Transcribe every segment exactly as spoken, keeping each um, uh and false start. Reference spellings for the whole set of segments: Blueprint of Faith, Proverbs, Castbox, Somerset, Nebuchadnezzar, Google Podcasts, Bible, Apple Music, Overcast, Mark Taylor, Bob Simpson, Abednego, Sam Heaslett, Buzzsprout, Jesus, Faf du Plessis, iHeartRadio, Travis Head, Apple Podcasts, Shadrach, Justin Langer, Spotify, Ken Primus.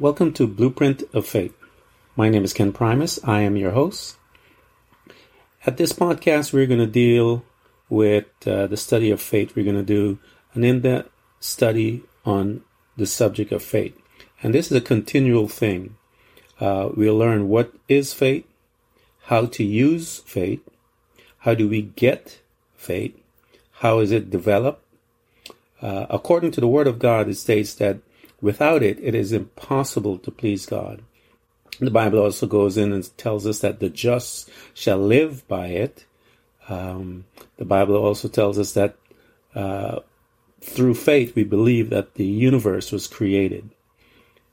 Welcome to Blueprint of Faith. My name is Ken Primus. I am your host. At this podcast, we're going to deal with uh, the study of faith. We're going to do an in-depth study on the subject of faith. And this is a continual thing. Uh, we'll learn what is faith, how to use faith, how do we get faith, how is it developed. Uh, according to the Word of God, it states that without it, it is impossible to please God. The Bible also goes in and tells us that the just shall live by it. Um, the Bible also tells us that uh, through faith we believe that the universe was created.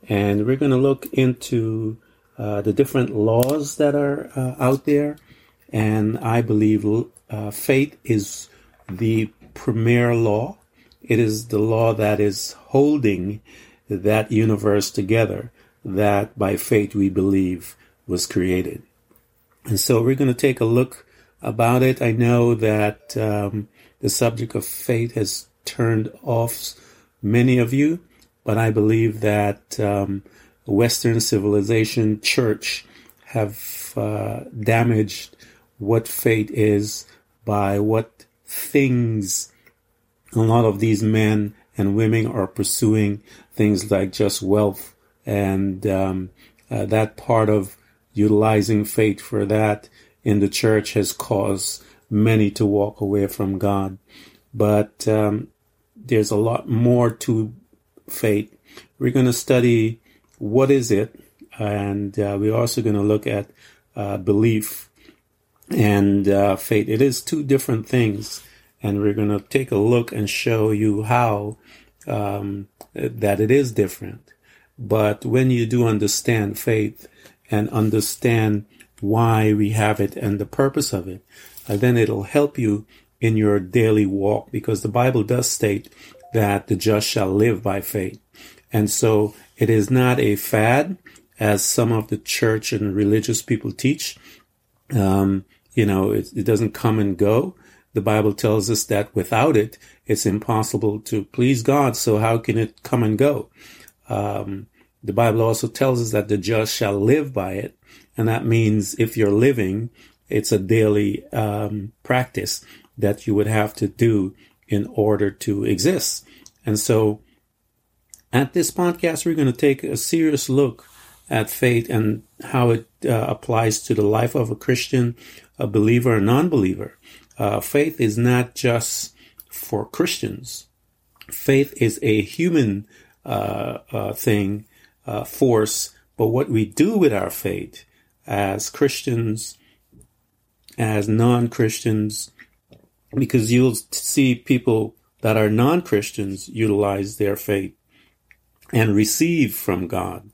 And we're going to look into uh, the different laws that are uh, out there. And I believe uh, faith is the premier law. It is the law that is holding that universe together that by faith we believe was created. And so we're going to take a look about it. I know that um, the subject of faith has turned off many of you, but I believe that um, Western civilization, church, have uh, damaged what faith is by what things a lot of these men and women are pursuing, things like just wealth and um, uh, that part of utilizing faith for that in the church has caused many to walk away from God. But um, there's a lot more to faith. We're going to study what is it, and uh, we're also going to look at uh, belief and uh, faith. It is two different things, and we're going to take a look and show you how um, that it is different. But when you do understand faith and understand why we have it and the purpose of it, and then it'll help you in your daily walk, because the Bible does state that the just shall live by faith. And so it is not a fad, as some of the church and religious people teach. Um, you know, it, it doesn't come and go. The Bible tells us that without it, it's impossible to please God. So how can it come and go? Um, the Bible also tells us that the just shall live by it. And that means if you're living, it's a daily um, practice that you would have to do in order to exist. And so at this podcast, we're going to take a serious look at faith and how it uh, applies to the life of a Christian, a believer, a non-believer. Uh, faith is not just for Christians. Faith is a human uh, uh, thing, uh, force. But what we do with our faith as Christians, as non-Christians, because you'll see people that are non-Christians utilize their faith and receive from God.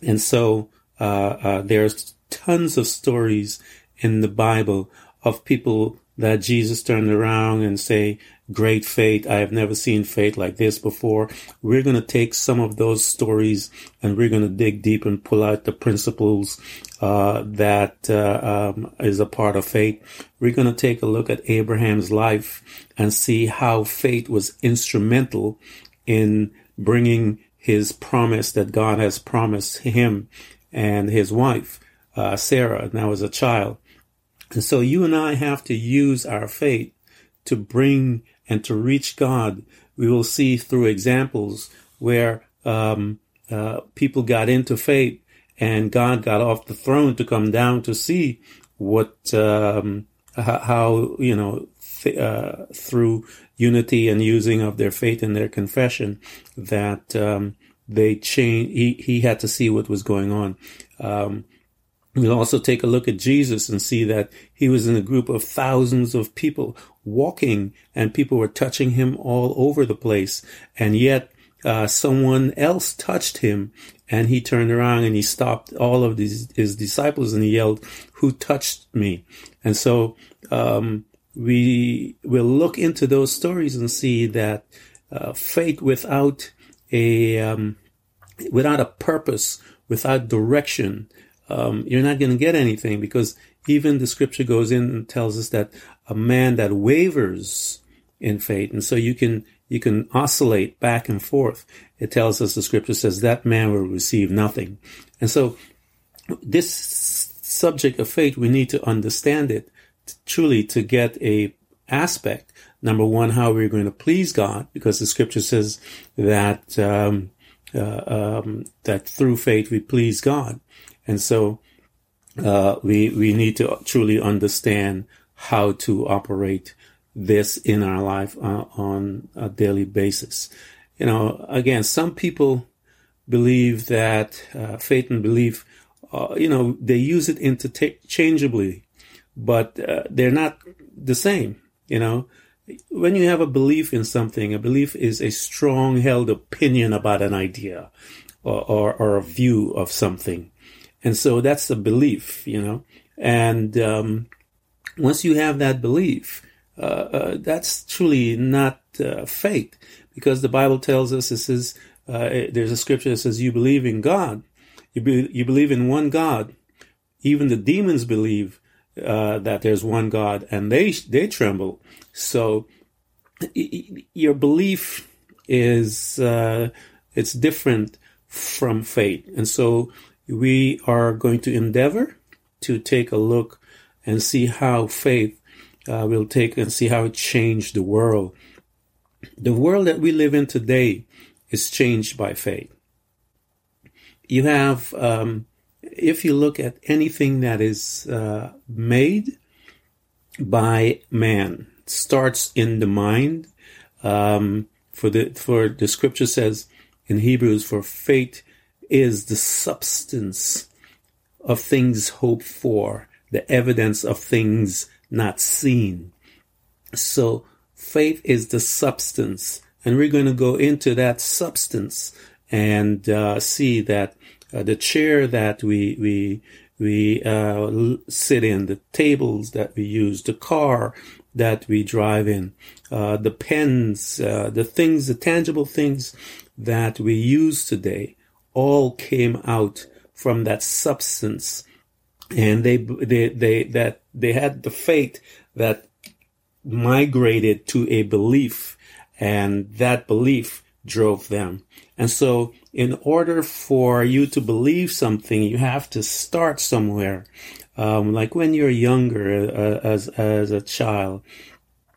And so uh, uh, there's tons of stories in the Bible of people that Jesus turned around and say, great faith, I have never seen faith like this before. We're going to take some of those stories and we're going to dig deep and pull out the principles uh, that uh, um, is a part of faith. We're going to take a look at Abraham's life and see how faith was instrumental in bringing his promise that God has promised him and his wife, uh, Sarah, now as a child. And so you and I have to use our faith to bring and to reach God. We will see through examples where um, uh, people got into faith and God got off the throne to come down to see what, um, how, you know, th- uh, through unity and using of their faith and their confession that um, they changed. He, he had to see what was going on. Um, We'll also take a look at Jesus and see that he was in a group of thousands of people walking, and people were touching him all over the place. And yet uh, someone else touched him, and he turned around and he stopped all of these, his disciples, and he yelled, "Who touched me?" And so um, we will look into those stories and see that uh, faith without a um, without a purpose, without direction, Um, you're not going to get anything, because even the scripture goes in and tells us that a man that wavers in faith, and so you can you can oscillate back and forth. It tells us, the scripture says, that man will receive nothing. And so this subject of faith, we need to understand it to, truly to get a aspect. Number one, how we're going to please God, because the scripture says that um, uh, um, that through faith we please God. And so uh we we need to truly understand how to operate this in our life uh, on a daily basis. You know, again, some people believe that uh, faith and belief, uh, you know, they use it interchangeably, but uh, they're not the same, you know. When you have a belief in something, a belief is a strong held opinion about an idea or, or, or a view of something. And so that's the belief, you know. And um, once you have that belief, uh, uh, that's truly not uh, faith, because the Bible tells us, it says, uh, there's a scripture that says, you believe in God. You, be- you believe in one God. Even the demons believe uh, that there's one God, and they they tremble. So your belief is uh, it's different from faith. And so we are going to endeavor to take a look and see how faith uh, will take and see how it changed the world. The world that we live in today is changed by faith. You have, um, if you look at anything that is uh, made by man, it starts in the mind. Um, for the for the scripture says in Hebrews, for faith is the substance of things hoped for, the evidence of things not seen. So faith is the substance, and we're going to go into that substance and uh, see that uh, the chair that we we we uh, sit in, the tables that we use, the car that we drive in, uh, the pens, uh, the things, the tangible things that we use today, all came out from that substance, and they they they that they had the faith that migrated to a belief, and that belief drove them. And so, in order for you to believe something, you have to start somewhere. Um, like when you're younger, uh, as as a child,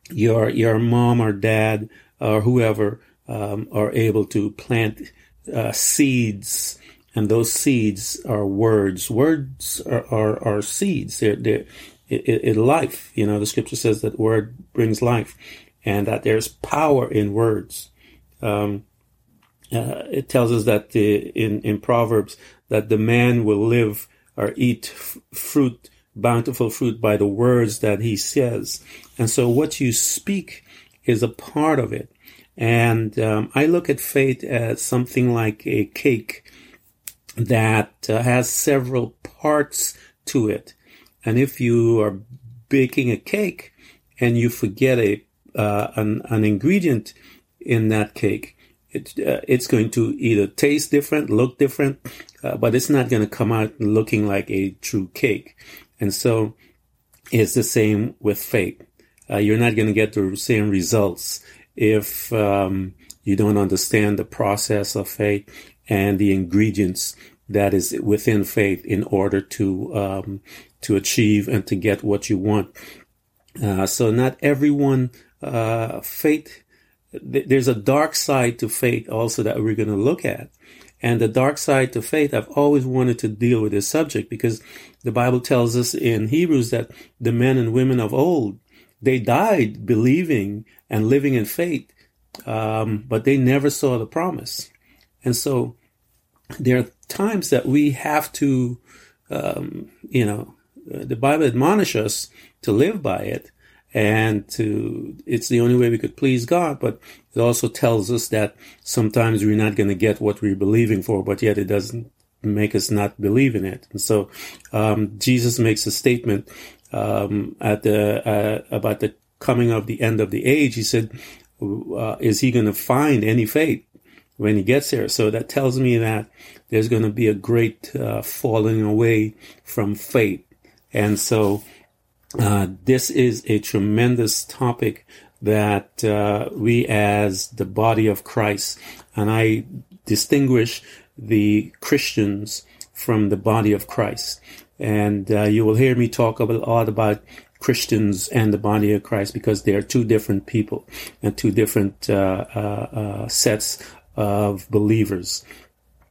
your your mom or dad or whoever um, are able to plant Uh, seeds, and those seeds are words. Words are are, are seeds. They're, they're in life. You know, the scripture says that word brings life, and that there's power in words. Um, uh, it tells us that the, in in Proverbs that the man will live or eat f- fruit, bountiful fruit, by the words that he says. And so, what you speak is a part of it. And um, I look at faith as something like a cake that uh, has several parts to it. And if you are baking a cake and you forget a uh, an, an ingredient in that cake, it, uh, it's going to either taste different, look different, uh, but it's not going to come out looking like a true cake. And so it's the same with faith. Uh, you're not going to get the same results if um, you don't understand the process of faith and the ingredients that is within faith in order to um, to achieve and to get what you want. Uh, so not everyone, uh, faith, th- there's a dark side to faith also that we're going to look at. And the dark side to faith, I've always wanted to deal with this subject because the Bible tells us in Hebrews that the men and women of old, they died believing and living in faith, um, but they never saw the promise. And so there are times that we have to, um, you know, the Bible admonishes us to live by it, and to, it's the only way we could please God, but it also tells us that sometimes we're not going to get what we're believing for, but yet it doesn't make us not believe in it. And so um, Jesus makes a statement um, at the uh, about the coming of the end of the age. He said, uh, is he going to find any faith when he gets here? So that tells me that there's going to be a great uh, falling away from faith. And so uh, this is a tremendous topic that uh, we as the body of Christ, and I distinguish the Christians from the body of Christ. And uh, you will hear me talk a lot about Christians and the body of Christ because they are two different people and two different uh, uh, uh, sets of believers.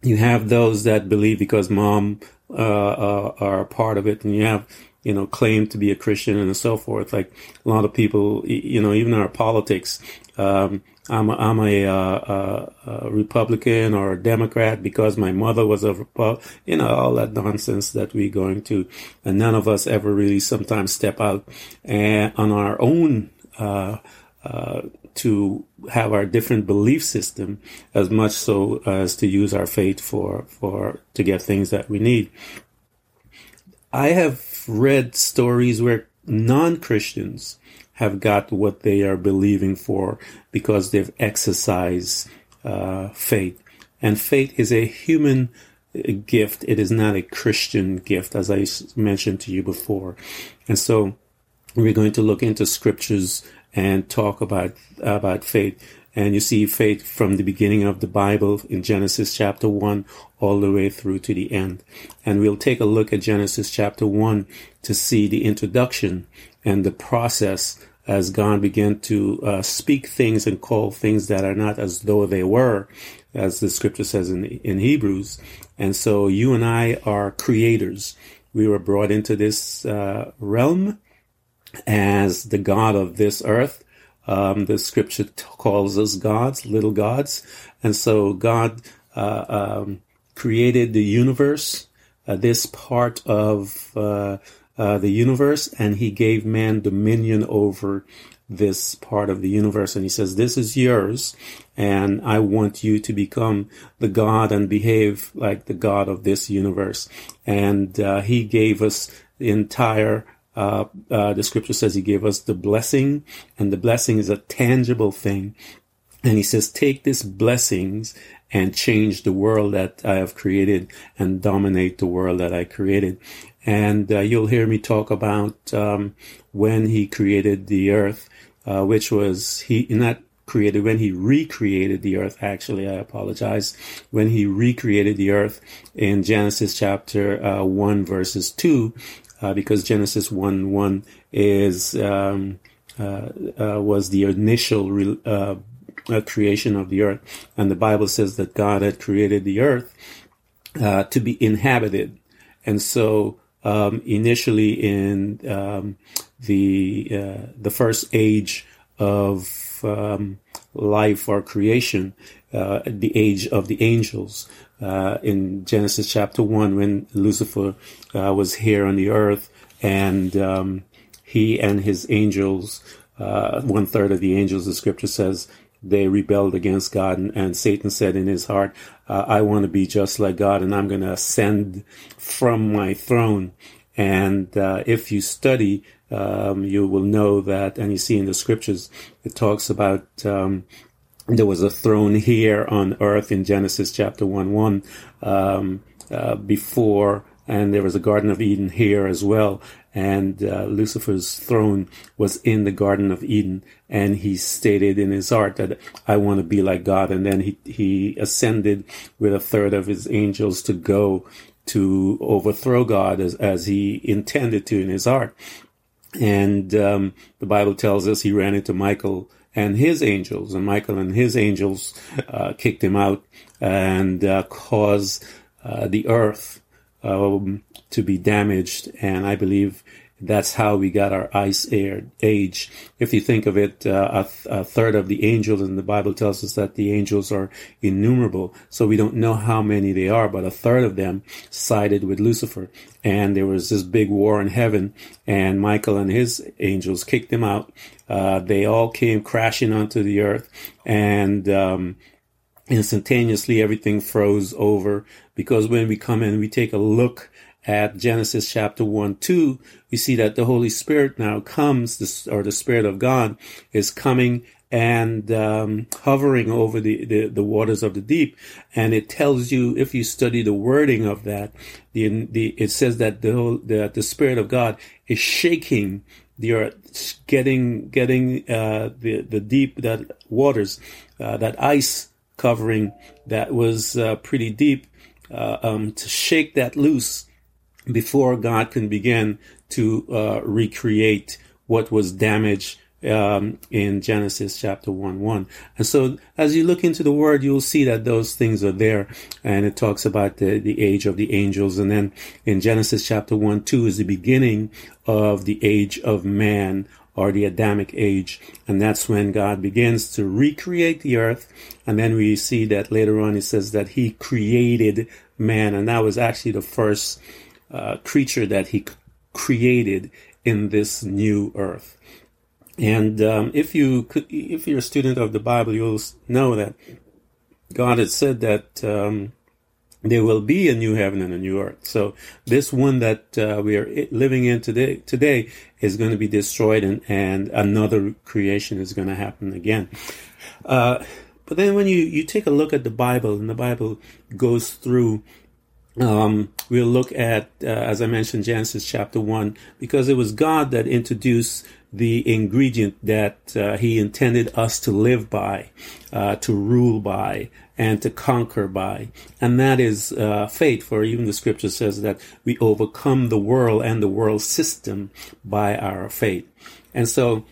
You have those that believe because mom uh, uh, are part of it, and you have, you know, claim to be a Christian and so forth. Like a lot of people, you know, even our politics, um, I'm a, I'm a, a, a Republican or a Democrat because my mother was a Republican, you know, all that nonsense that we're going to. And none of us ever really sometimes step out and on our own uh, uh, to have our different belief system as much so as to use our faith for, for to get things that we need. I have read stories where non-Christians have got what they are believing for because they've exercised uh, faith. And faith is a human gift. It is not a Christian gift, as I mentioned to you before. And so we're going to look into scriptures and talk about about faith. And you see faith from the beginning of the Bible in Genesis chapter one all the way through to the end. And we'll take a look at Genesis chapter one to see the introduction and the process as God began to uh, speak things and call things that are not as though they were, as the scripture says in, in Hebrews. And so you and I are creators. We were brought into this uh, realm as the God of this earth. Um, the scripture t- calls us gods, little gods. And so God uh, um, created the universe, uh, this part of uh, uh, the universe, and he gave man dominion over this part of the universe. And he says, this is yours, and I want you to become the God and behave like the God of this universe. And uh, he gave us the entire Uh, uh, the scripture says he gave us the blessing, and the blessing is a tangible thing. And he says, take these blessings and change the world that I have created and dominate the world that I created. And uh, you'll hear me talk about um, when he created the earth, uh, which was he not created, when he recreated the earth, actually, I apologize, when he recreated the earth in Genesis chapter uh, one, verses two. Uh, because Genesis one one is um, uh, uh, was the initial re- uh, uh, creation of the earth, and the Bible says that God had created the earth uh, to be inhabited. And so, um, initially, in um, the uh, the first age of um, life or creation, uh, the age of the angels. Uh, in Genesis chapter one, when Lucifer uh, was here on the earth, and um, he and his angels, uh, one third of the angels, the scripture says, they rebelled against God, and, and Satan said in his heart, uh, I want to be just like God, and I'm going to ascend from my throne. And uh, if you study um, you will know that, and you see in the scriptures, it talks about um, there was a throne here on earth in Genesis chapter one one um, uh, before, and there was a Garden of Eden here as well. And uh, Lucifer's throne was in the Garden of Eden, and he stated in his heart that I want to be like God. And then he, he ascended with a third of his angels to go to overthrow God as, as he intended to in his heart. And um, the Bible tells us he ran into Michael and his angels, and Michael and his angels uh, kicked him out and uh, caused uh, the earth Um, to be damaged. And I believe that's how we got our ice age. If you think of it, uh, a, th- a third of the angels, and the Bible tells us that the angels are innumerable, so we don't know how many they are, but a third of them sided with Lucifer. And there was this big war in heaven, and Michael and his angels kicked them out. Uh, they all came crashing onto the earth, and um, instantaneously everything froze over. Because when we come and we take a look at Genesis chapter one, two, we see that the Holy Spirit now comes, or the Spirit of God is coming and um, hovering over the, the, the waters of the deep. And it tells you, if you study the wording of that, the, the, it says that the, whole, the the Spirit of God is shaking the earth, getting getting uh, the the deep, that waters, uh, that ice covering that was uh, pretty deep. Uh, um, to shake that loose before God can begin to uh, recreate what was damaged um, in Genesis chapter one one. And so as you look into the Word, you'll see that those things are there. And it talks about the, the age of the angels. And then in Genesis chapter one, two is the beginning of the age of man, or the Adamic age. And that's when God begins to recreate the earth. And then we see that later on it says that he created man. And that was actually the first uh, creature that he created in this new earth. And um, if you could, if you're a student of the Bible, you'll know that God had said that um, there will be a new heaven and a new earth. So this one that uh, we are living in today today is going to be destroyed, and, and another creation is going to happen again. Uh, but then when you, you take a look at the Bible, and the Bible goes through, um, we'll look at, uh, as I mentioned, Genesis chapter one, because it was God that introduced the ingredient that uh, he intended us to live by, uh, to rule by, and to conquer by. And that is uh, faith, for even the scripture says that we overcome the world and the world system by our faith. And so,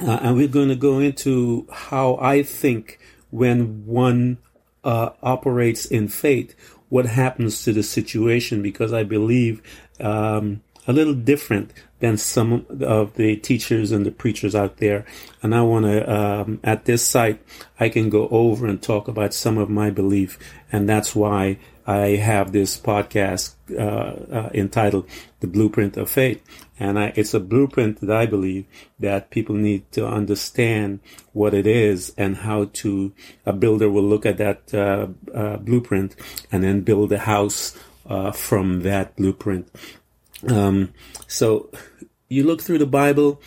uh, and we're going to go into how I think when one uh, operates in faith, what happens to the situation, because I believe um, a little different than some of the teachers and the preachers out there. And I want to, um, at this site, I can go over and talk about some of my belief. And that's why I have this podcast uh, uh entitled The Blueprint of Faith. And I, it's a blueprint that I believe that people need to understand what it is, and how to, a builder will look at that uh, uh blueprint and then build a house uh from that blueprint. Um, so you look through the Bible,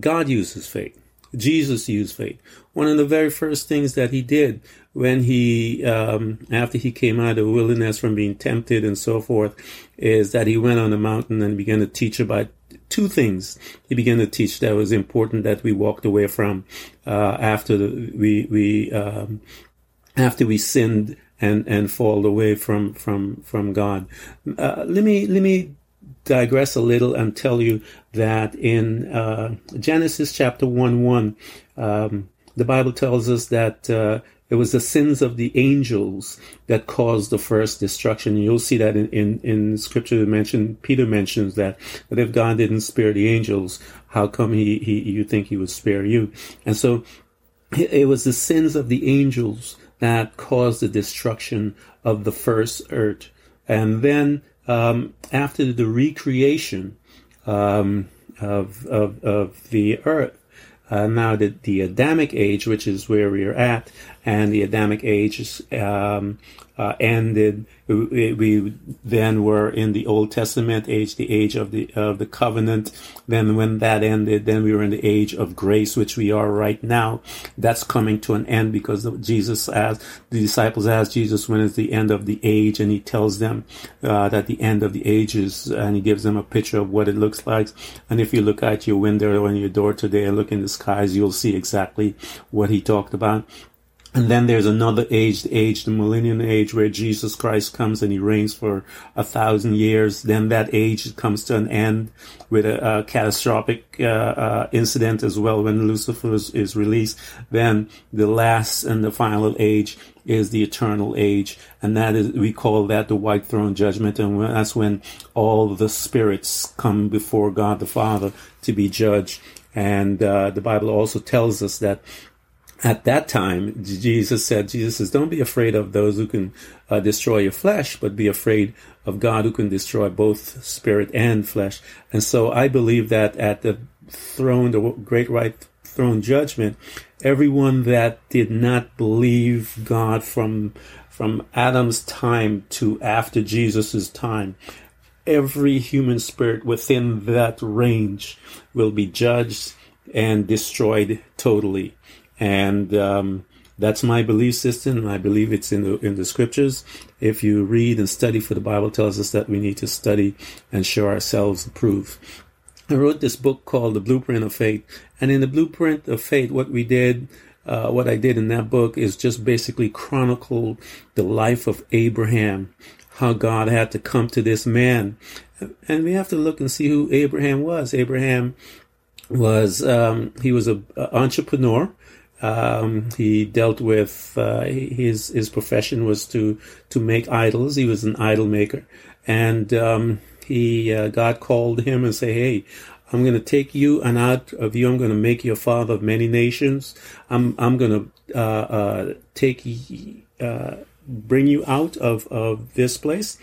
God uses faith. Jesus used faith. One of the very first things that he did when he, um, after he came out of the wilderness from being tempted and so forth, is that he went on a mountain and began to teach about two things. He began to teach that was important that we walked away from, uh, after the, we, we, um, after we sinned and, and fall away from, from, from God. Uh, let me, let me, digress a little and tell you that in uh, Genesis chapter one one, um, the Bible tells us that uh, it was the sins of the angels that caused the first destruction. You'll see that in, in, in scripture that mentioned, Peter mentions that, that if God didn't spare the angels, how come he, he you think he would spare you? And so it was the sins of the angels that caused the destruction of the first earth. And then Um, after the recreation um, of, of of the earth, uh, now the, the Adamic age, which is where we are at, and the Adamic age um, uh, ended. We, we then were in the Old Testament age, the age of the of the covenant. Then when that ended, then we were in the age of grace, which we are right now. That's coming to an end because Jesus asked, the disciples asked Jesus, when is the end of the age? And he tells them uh, that the end of the age is, and he gives them a picture of what it looks like. And if you look out your window and your door today and look in the skies, you'll see exactly what he talked about. And then there's another age, the age, the millennium age, where Jesus Christ comes and he reigns for a thousand years. Then that age comes to an end with a, a catastrophic uh, uh, incident as well, when Lucifer is, is released. Then the last and the final age is the eternal age, and that is, we call that the white throne judgment, and that's when all the spirits come before God the Father to be judged. And uh, the Bible also tells us that at that time, Jesus said, Jesus says, don't be afraid of those who can uh, destroy your flesh, but be afraid of God who can destroy both spirit and flesh. And so I believe that at the throne, the great white throne judgment, everyone that did not believe God from, from Adam's time to after Jesus's time, every human spirit within that range will be judged and destroyed totally. And um, that's my belief system. I believe it's in the in the scriptures. If you read and study, for the Bible tells us that we need to study and show ourselves approved. I wrote this book called The Blueprint of Faith. And in The Blueprint of Faith, what we did, uh, what I did in that book is just basically chronicle the life of Abraham, how God had to come to this man. And we have to look and see who Abraham was. Abraham was, um, he was an entrepreneur. Um, he dealt with, uh, his, his profession was to, to make idols. He was an idol maker. And, um, he, uh, God called him and said, hey, I'm going to take you, and out of you, I'm going to make you a father of many nations. I'm, I'm going to, uh, uh, take, uh, bring you out of, of this place.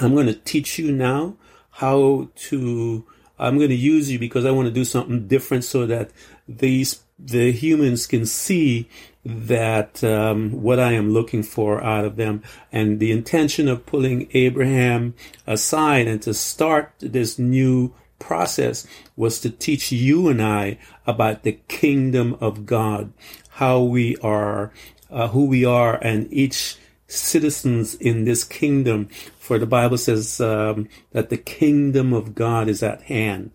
I'm going to teach you now how to, I'm going to use you because I want to do something different so that these the humans can see that um, what I am looking for out of them. And the intention of pulling Abraham aside and to start this new process was to teach you and I about the kingdom of God, how we are, uh, who we are, and each citizens in this kingdom. For the Bible says um, that the kingdom of God is at hand.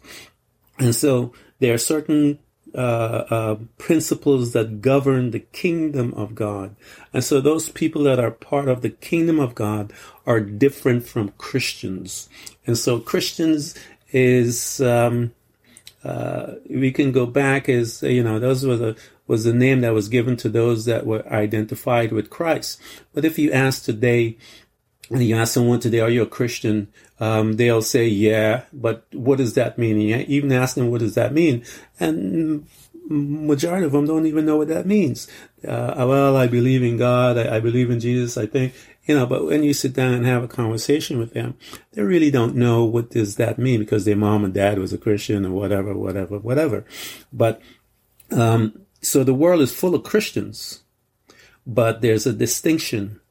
And so there are certain Uh, uh, principles that govern the kingdom of God. And so those people that are part of the kingdom of God are different from Christians. And so Christians is, um, uh, we can go back as, you know, those were the, was the name that was given to those that were identified with Christ. But if you ask today, and you ask someone today, are you a Christian? Um, they'll say, yeah, but what does that mean? You even ask them, what does that mean? And majority of them don't even know what that means. Uh, well, I believe in God. I, I believe in Jesus. I think, you know, but when you sit down and have a conversation with them, they really don't know what does that mean, because their mom and dad was a Christian or whatever, whatever, whatever. But, um, so the world is full of Christians, but there's a distinction.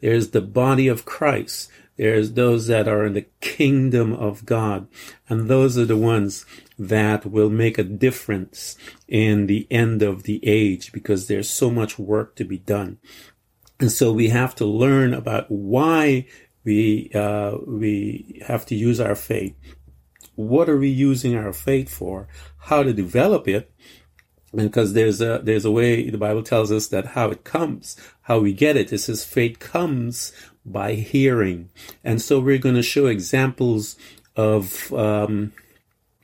There's the body of Christ. There's those that are in the kingdom of God. And those are the ones that will make a difference in the end of the age, because there's so much work to be done. And so we have to learn about why we uh we have to use our faith. What are we using our faith for? How to develop it? And because there's a, there's a way the Bible tells us that how it comes, how we get it. It says faith comes by hearing. And so we're going to show examples of, um,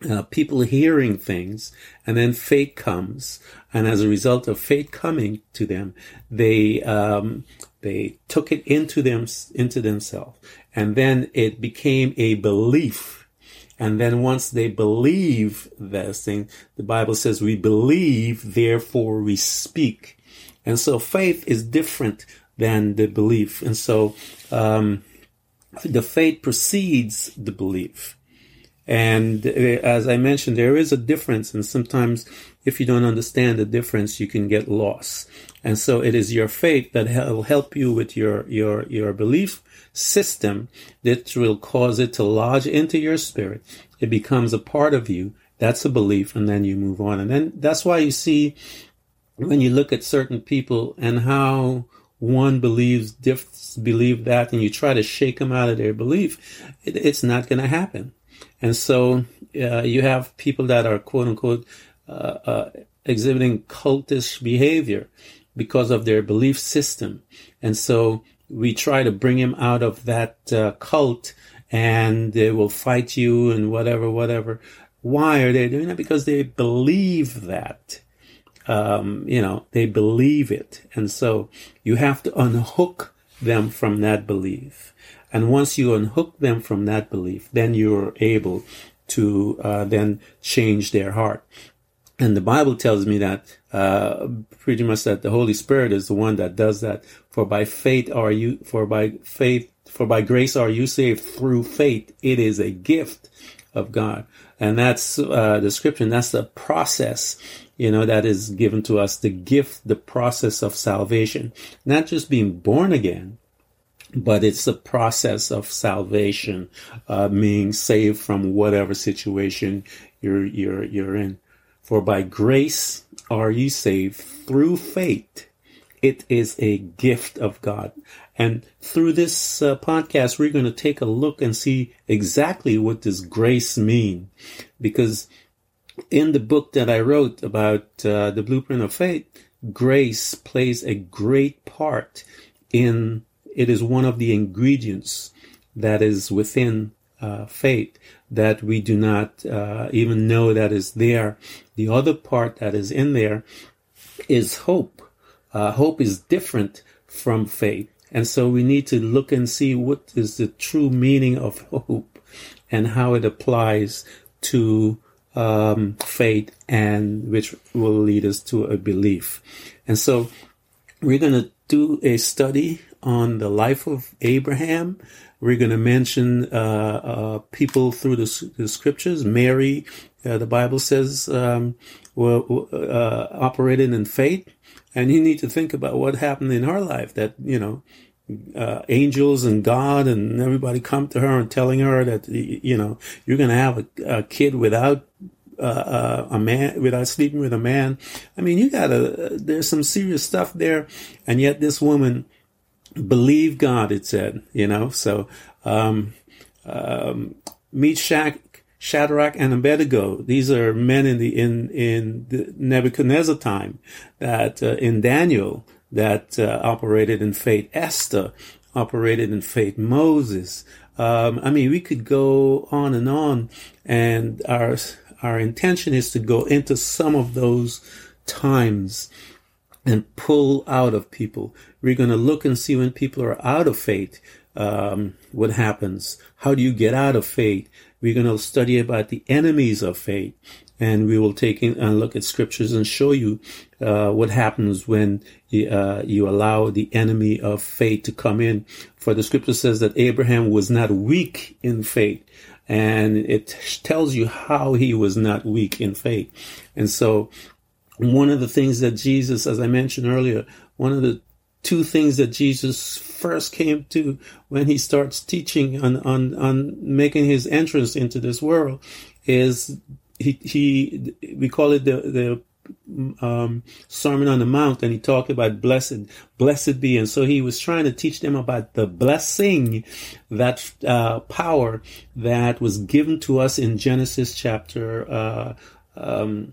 uh, people hearing things, and then faith comes. And as a result of faith coming to them, they, um, they took it into them, into themselves. And then it became a belief. And then once they believe this thing, the Bible says we believe, therefore we speak. And so faith is different than the belief. And so um, the faith precedes the belief. And as I mentioned, there is a difference. And sometimes if you don't understand the difference, you can get lost. And so it is your faith that will help you with your, your, your belief system that will cause it to lodge into your spirit. It becomes a part of you. That's a belief, and then you move on. And then that's why you see when you look at certain people and how one believes diff- believe that, and you try to shake them out of their belief, it, it's not going to happen. And so uh, you have people that are, quote unquote, uh, uh, exhibiting cultish behavior because of their belief system. And so we try to bring him out of that uh, cult, and they will fight you and whatever, whatever. Why are they doing that? Because they believe that. Um, you know, they believe it. And so you have to unhook them from that belief. And once you unhook them from that belief, then you're able to uh, then change their heart. And the Bible tells me that uh, pretty much that the Holy Spirit is the one that does that. For by faith are you, for by faith, for by grace are you saved through faith. It is a gift of God. And that's uh, description. That's the process, you know, that is given to us, the gift, the process of salvation, not just being born again, but it's the process of salvation, uh, being saved from whatever situation you're, you're, you're in. For by grace are you saved through faith. It is a gift of God. And through this uh, podcast, we're going to take a look and see exactly what does grace mean. Because in the book that I wrote about uh, the Blueprint of Faith, grace plays a great part in, it is one of the ingredients that is within uh, faith that we do not uh, even know that is there. The other part that is in there is hope. Uh, hope is different from faith. And so we need to look and see what is the true meaning of hope and how it applies to um, faith, and which will lead us to a belief. And so we're going to do a study on the life of Abraham. We're going to mention uh, uh, people through the, the scriptures. Mary, uh, the Bible says, um, well, uh, operated in faith. And you need to think about what happened in her life, that, you know, uh, angels and God and everybody come to her and telling her that, you know, you're going to have a, a kid without uh, a man, without sleeping with a man. I mean, you got to, there's some serious stuff there. And yet this woman believed God, it said, you know. So um, um, meet Shaq. Shadrach and Abednego, these are men in the in in the Nebuchadnezzar time, that uh, in Daniel that uh, operated in faith. Esther operated in faith. Moses. Um, I mean, we could go on and on, and our our intention is to go into some of those times and pull out of people. We're going to look and see when people are out of faith, um, what happens. How do you get out of faith? We're going to study about the enemies of faith, and we will take in and look at scriptures and show you uh, what happens when uh, you allow the enemy of faith to come in. For the scripture says that Abraham was not weak in faith, and it tells you how he was not weak in faith. And so one of the things that Jesus, as I mentioned earlier, one of the two things that Jesus first came to when he starts teaching on, on, on making his entrance into this world is he, he, we call it the, the, um, Sermon on the Mount, and he talked about blessed, blessed be. And so he was trying to teach them about the blessing, that, uh, power that was given to us in Genesis chapter, uh, um,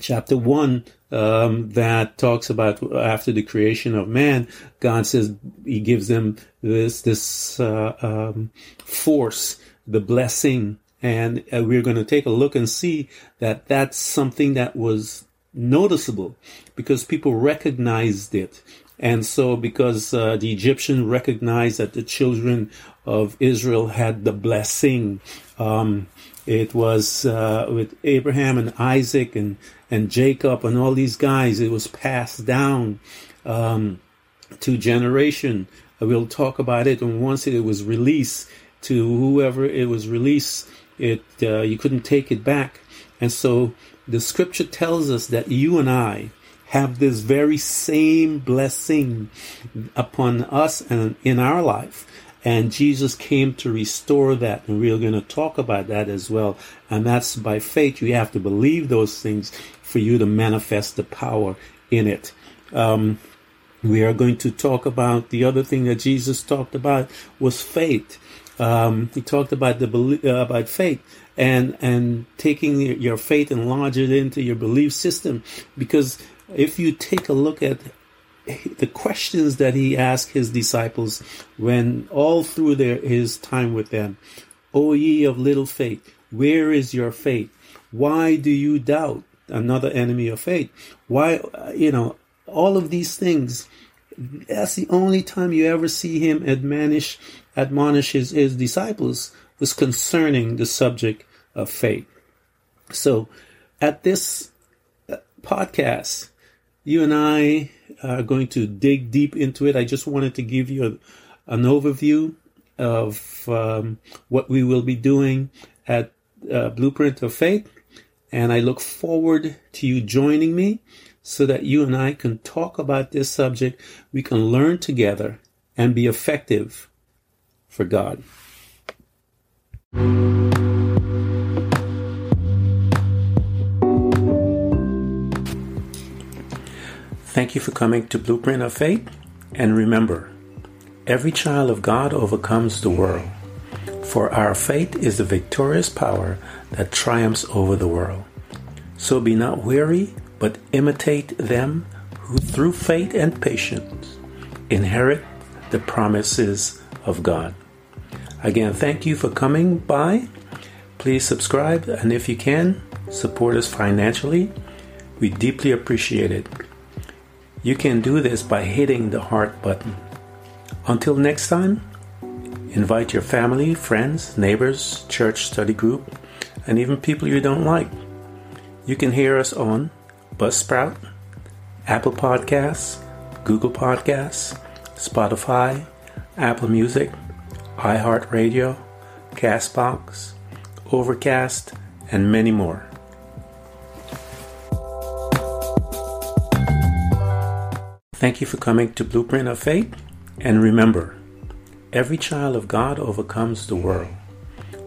chapter one, um, that talks about after the creation of man, God says he gives them this, this, uh, um, force, the blessing. And uh, we're going to take a look and see that that's something that was noticeable because people recognized it. And so because, uh, the Egyptian recognized that the children of Israel had the blessing, um, it was uh, with Abraham and Isaac and, and Jacob and all these guys. It was passed down um, to generation. We'll talk about it. And once it was released to whoever it was released, it uh, you couldn't take it back. And so the scripture tells us that you and I have this very same blessing upon us and in our life. And Jesus came to restore that. And we're going to talk about that as well. And that's by faith. You have to believe those things for you to manifest the power in it. Um, we are going to talk about the other thing that Jesus talked about was faith. Um, he talked about the uh, about faith and and taking your faith and lodge it into your belief system. Because if you take a look at the questions that he asked his disciples when all through their, his time with them, O ye of little faith, where is your faith? Why do you doubt? Another enemy of faith. Why, you know, all of these things, that's the only time you ever see him admonish, admonish his, his disciples was concerning the subject of faith. So at this podcast, you and I are going to dig deep into it. I just wanted to give you a, an overview of um, what we will be doing at uh, Blueprint of Faith. And I look forward to you joining me so that you and I can talk about this subject. We can learn together and be effective for God. Thank you for coming to Blueprint of Faith. And remember, every child of God overcomes the world, for our faith is the victorious power that triumphs over the world. So be not weary, but imitate them who through faith and patience inherit the promises of God. Again, thank you for coming by. Please subscribe, and if you can, support us financially. We deeply appreciate it. You can do this by hitting the heart button. Until next time, invite your family, friends, neighbors, church study group, and even people you don't like. You can hear us on Buzzsprout, Apple Podcasts, Google Podcasts, Spotify, Apple Music, iHeartRadio, Castbox, Overcast, and many more. Thank you for coming to Blueprint of Faith. And remember, every child of God overcomes the world,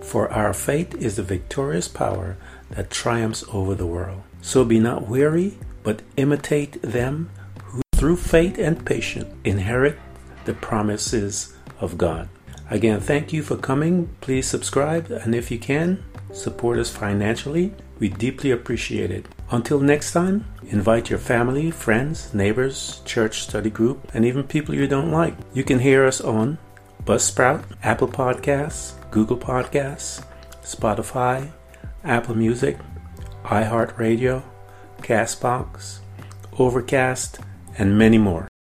for our faith is the victorious power that triumphs over the world. So be not weary, but imitate them who through faith and patience inherit the promises of God. Again, thank you for coming. Please subscribe, and if you can, support us financially. We deeply appreciate it. Until next time, invite your family, friends, neighbors, church study group, and even people you don't like. You can hear us on Buzzsprout, Apple Podcasts, Google Podcasts, Spotify, Apple Music, iHeartRadio, Castbox, Overcast, and many more.